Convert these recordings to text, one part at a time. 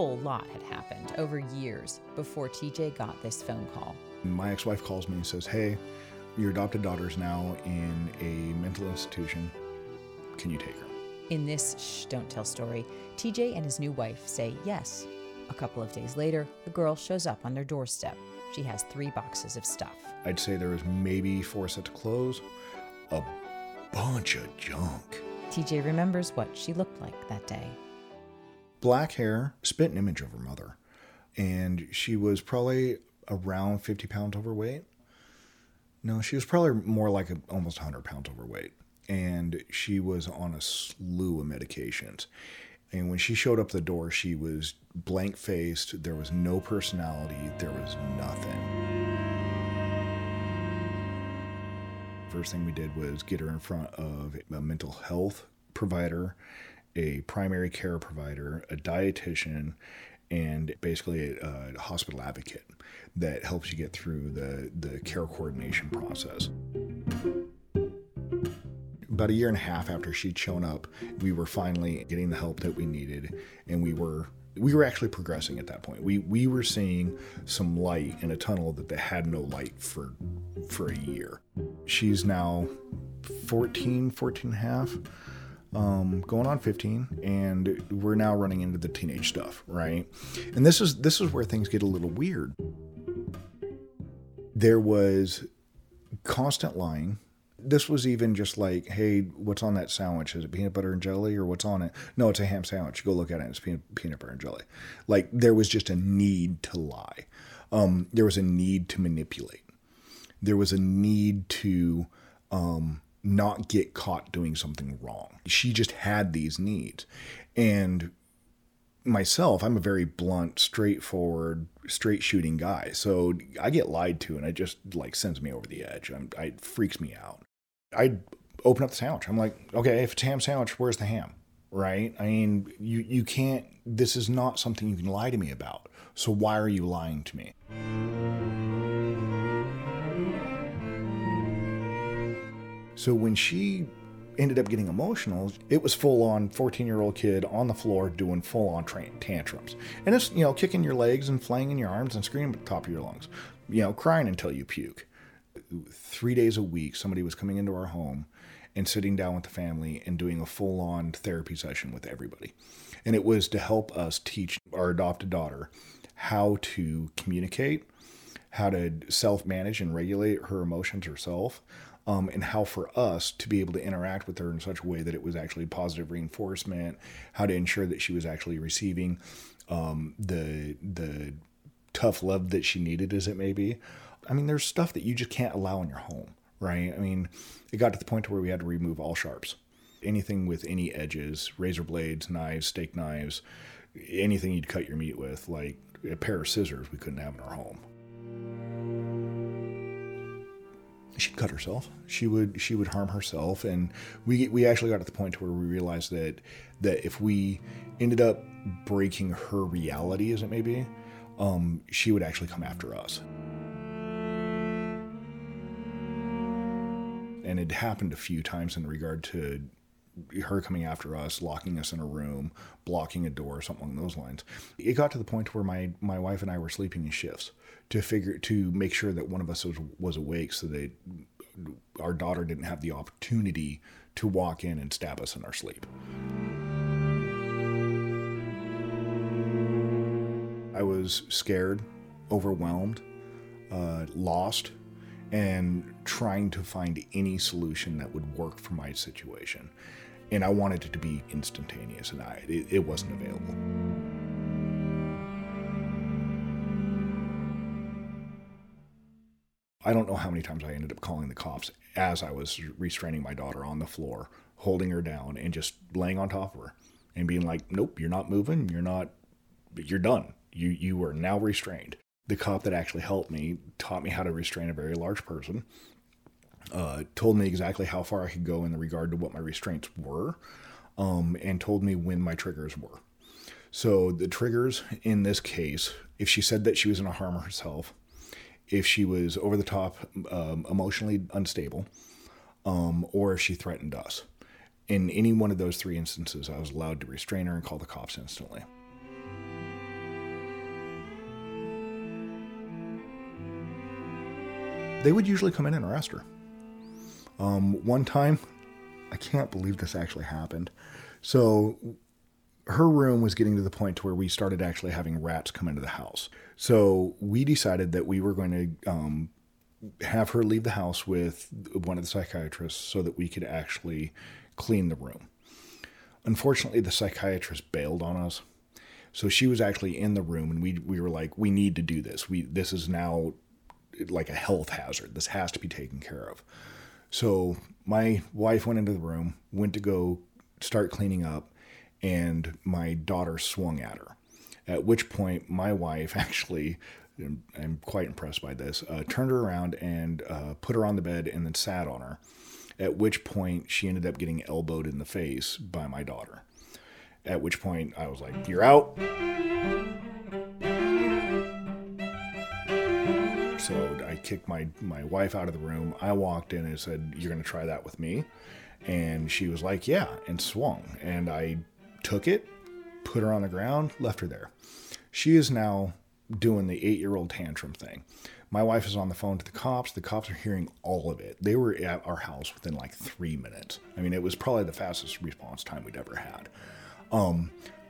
whole lot had happened over years before TJ got this phone call. My ex-wife calls me and says, hey, your adopted daughter's now in a mental institution. Can you take her? In this Shh, Don't Tell story, TJ and his new wife say yes. A couple of days later, the girl shows up on their doorstep. She has 3 boxes of stuff. I'd say there was maybe 4 sets of clothes, a bunch of junk. TJ remembers what she looked like that day. Black hair, spit an image of her mother. And she was probably around 50 pounds overweight. No, she was probably more like almost 100 pounds overweight. And she was on a slew of medications. And when she showed up the door, she was blank-faced. There was no personality. There was nothing. First thing we did was get her in front of a mental health provider, a primary care provider, a dietitian, and basically a hospital advocate that helps you get through the care coordination process. About a year and a half after she'd shown up, we were finally getting the help that we needed, and we were actually progressing at that point. We were seeing some light in a tunnel that they had no light for a year. She's now 14 and a half, going on 15, and we're now running into the teenage stuff, right? And this is where things get a little weird. There was constant lying. This was even just like, hey, what's on that sandwich? Is it peanut butter and jelly, or what's on it? No, it's a ham sandwich. Go look at it. It's peanut butter and jelly. Like, there was just a need to lie. There was a need to manipulate. There was a need to not get caught doing something wrong. She just had these needs. And myself, I'm a very blunt, straightforward, straight shooting guy. So I get lied to, and it just like sends me over the edge. It freaks me out. I open up the sandwich. I'm like, okay, if it's a ham sandwich, where's the ham? Right? I mean, you can't, this is not something you can lie to me about. So why are you lying to me? So when she ended up getting emotional, it was full-on 14-year-old kid on the floor doing full-on tantrums. And it's, kicking your legs and flailing your arms and screaming at the top of your lungs, crying until you puke. 3 days a week, somebody was coming into our home and sitting down with the family and doing a full-on therapy session with everybody. And it was to help us teach our adopted daughter how to communicate, how to self-manage and regulate her emotions herself, and how for us to be able to interact with her in such a way that it was actually positive reinforcement, how to ensure that she was actually receiving the tough love that she needed, as it may be. I mean, there's stuff that you just can't allow in your home, right? I mean, it got to the point where we had to remove all sharps, anything with any edges, razor blades, knives, steak knives, anything you'd cut your meat with, like a pair of scissors we couldn't have in our home. She'd cut herself. She would harm herself. And we actually got to the point where we realized that if we ended up breaking her reality, as it may be, she would actually come after us. And it happened a few times in regard to her coming after us, locking us in a room, blocking a door, something along those lines. It got to the point where my wife and I were sleeping in shifts to make sure that one of us was awake so that our daughter didn't have the opportunity to walk in and stab us in our sleep. I was scared, overwhelmed, lost, and trying to find any solution that would work for my situation. And I wanted it to be instantaneous, and it wasn't available. I don't know how many times I ended up calling the cops as I was restraining my daughter on the floor, holding her down and just laying on top of her and being like, nope, you're not moving. You're done. You are now restrained. The cop that actually helped me taught me how to restrain a very large person, told me exactly how far I could go in regard to what my restraints were, and told me when my triggers were. So the triggers in this case, if she said that she was going to harm herself, if she was over the top, emotionally unstable, or if she threatened us. In any one of those 3 instances, I was allowed to restrain her and call the cops instantly. they would usually come in and arrest her. One time, I can't believe this actually happened. So her room was getting to the point to where we started actually having rats come into the house. So we decided that we were going to have her leave the house with one of the psychiatrists so that we could actually clean the room. Unfortunately, the psychiatrist bailed on us. So she was actually in the room, and we were like, we need to do this. This is now like a health hazard. This has to be taken care of. So my wife went into the room, went to go start cleaning up, and my daughter swung at her. At which point, my wife actually, I'm quite impressed by this, turned her around and put her on the bed and then sat on her. At which point, she ended up getting elbowed in the face by my daughter. At which point, I was like, you're out. So I kicked my wife out of the room. I walked in and said, you're going to try that with me? And she was like, yeah, and swung. And I took it, put her on the ground, left her there. She is now doing the 8-year-old tantrum thing. My wife is on the phone to the cops. The cops are hearing all of it. They were at our house within like 3 minutes. I mean, it was probably the fastest response time we'd ever had.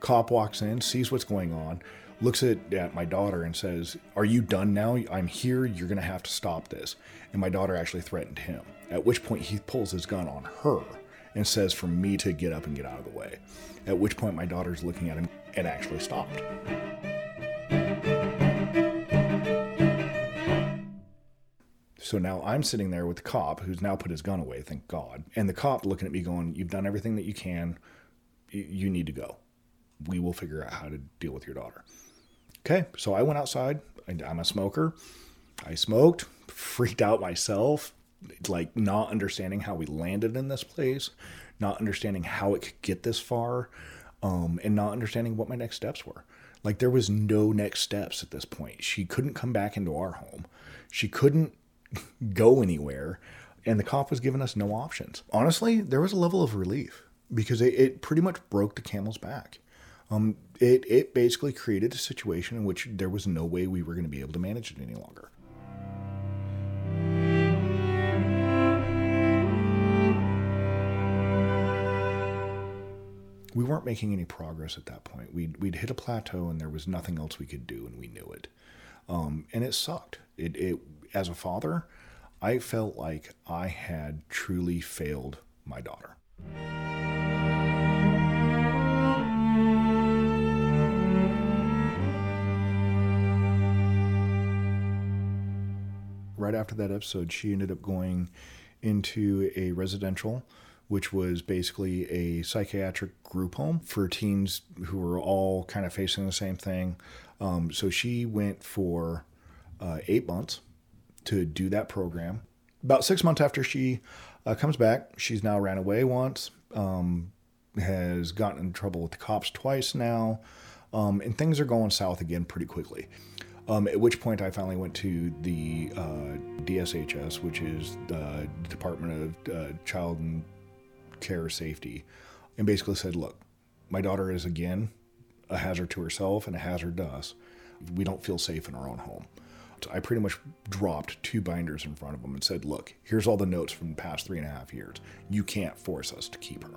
Cop walks in, sees what's going on, looks at my daughter and says, are you done now? I'm here. You're going to have to stop this. And my daughter actually threatened him, at which point he pulls his gun on her and says for me to get up and get out of the way, at which point my daughter's looking at him and actually stopped. So now I'm sitting there with the cop who's now put his gun away, thank God. And the cop looking at me going, you've done everything that you can. You need to go. We will figure out how to deal with your daughter. Okay, so I went outside. I'm a smoker. I smoked, freaked out myself, like not understanding how we landed in this place, not understanding how it could get this far, and not understanding what my next steps were. Like there was no next steps at this point. She couldn't come back into our home. She couldn't go anywhere. And the cop was giving us no options. Honestly, there was a level of relief. Because it pretty much broke the camel's back. It basically created a situation in which there was no way we were going to be able to manage it any longer. We weren't making any progress at that point. We'd hit a plateau and there was nothing else we could do, and we knew it. And it sucked. It as a father, I felt like I had truly failed my daughter. Right after that episode, she ended up going into a residential, which was basically a psychiatric group home for teens who were all kind of facing the same thing. So she went for 8 months to do that program. About 6 months after she comes back, she's now ran away once, has gotten in trouble with the cops twice now, and things are going south again pretty quickly. At which point I finally went to the DSHS, which is the Department of Child and Care Safety, and basically said, look, my daughter is again a hazard to herself and a hazard to us. We don't feel safe in our own home. So I pretty much dropped 2 binders in front of them and said, look, here's all the notes from the past 3.5 years. You can't force us to keep her.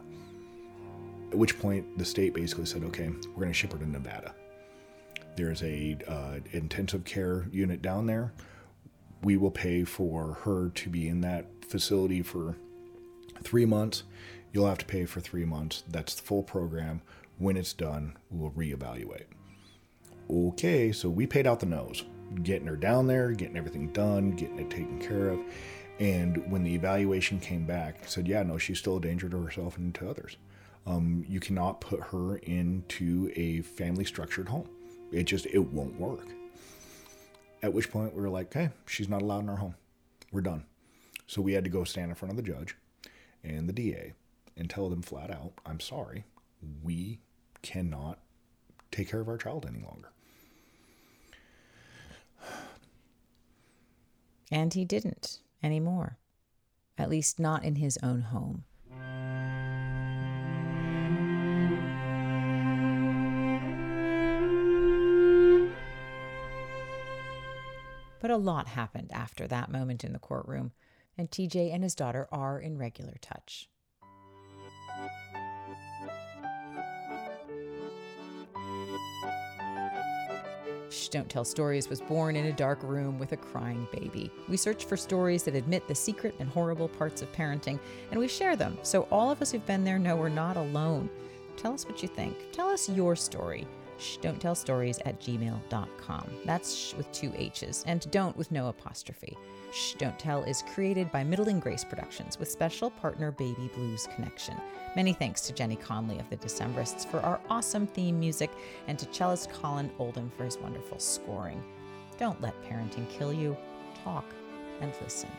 At which point the state basically said, okay, we're going to ship her to Nevada. There's a intensive care unit down there. We will pay for her to be in that facility for 3 months. You'll have to pay for 3 months. That's the full program. When it's done, we'll reevaluate. Okay, so we paid out the nose, getting her down there, getting everything done, getting it taken care of. And when the evaluation came back, it said, yeah, no, she's still a danger to herself and to others. You cannot put her into a family structured home. It won't work. At which point we were like, okay, she's not allowed in our home. We're done. So we had to go stand in front of the judge and the DA and tell them flat out, I'm sorry, we cannot take care of our child any longer. And he didn't anymore, at least not in his own home. But a lot happened after that moment in the courtroom, and TJ and his daughter are in regular touch. Shh, Don't Tell Stories was born in a dark room with a crying baby. We search for stories that admit the secret and horrible parts of parenting, and we share them so all of us who've been there know we're not alone. Tell us what you think. Tell us your story. Shh, Don't Tell Stories @gmail.com. That's shh with 2 H's and don't with no apostrophe. Shh, Don't Tell is created by Middling Grace Productions with special partner Baby Blues Connection. Many thanks to Jenny Conley of the Decemberists for our awesome theme music and to cellist Colin Oldham for his wonderful scoring. Don't let parenting kill you. Talk and listen.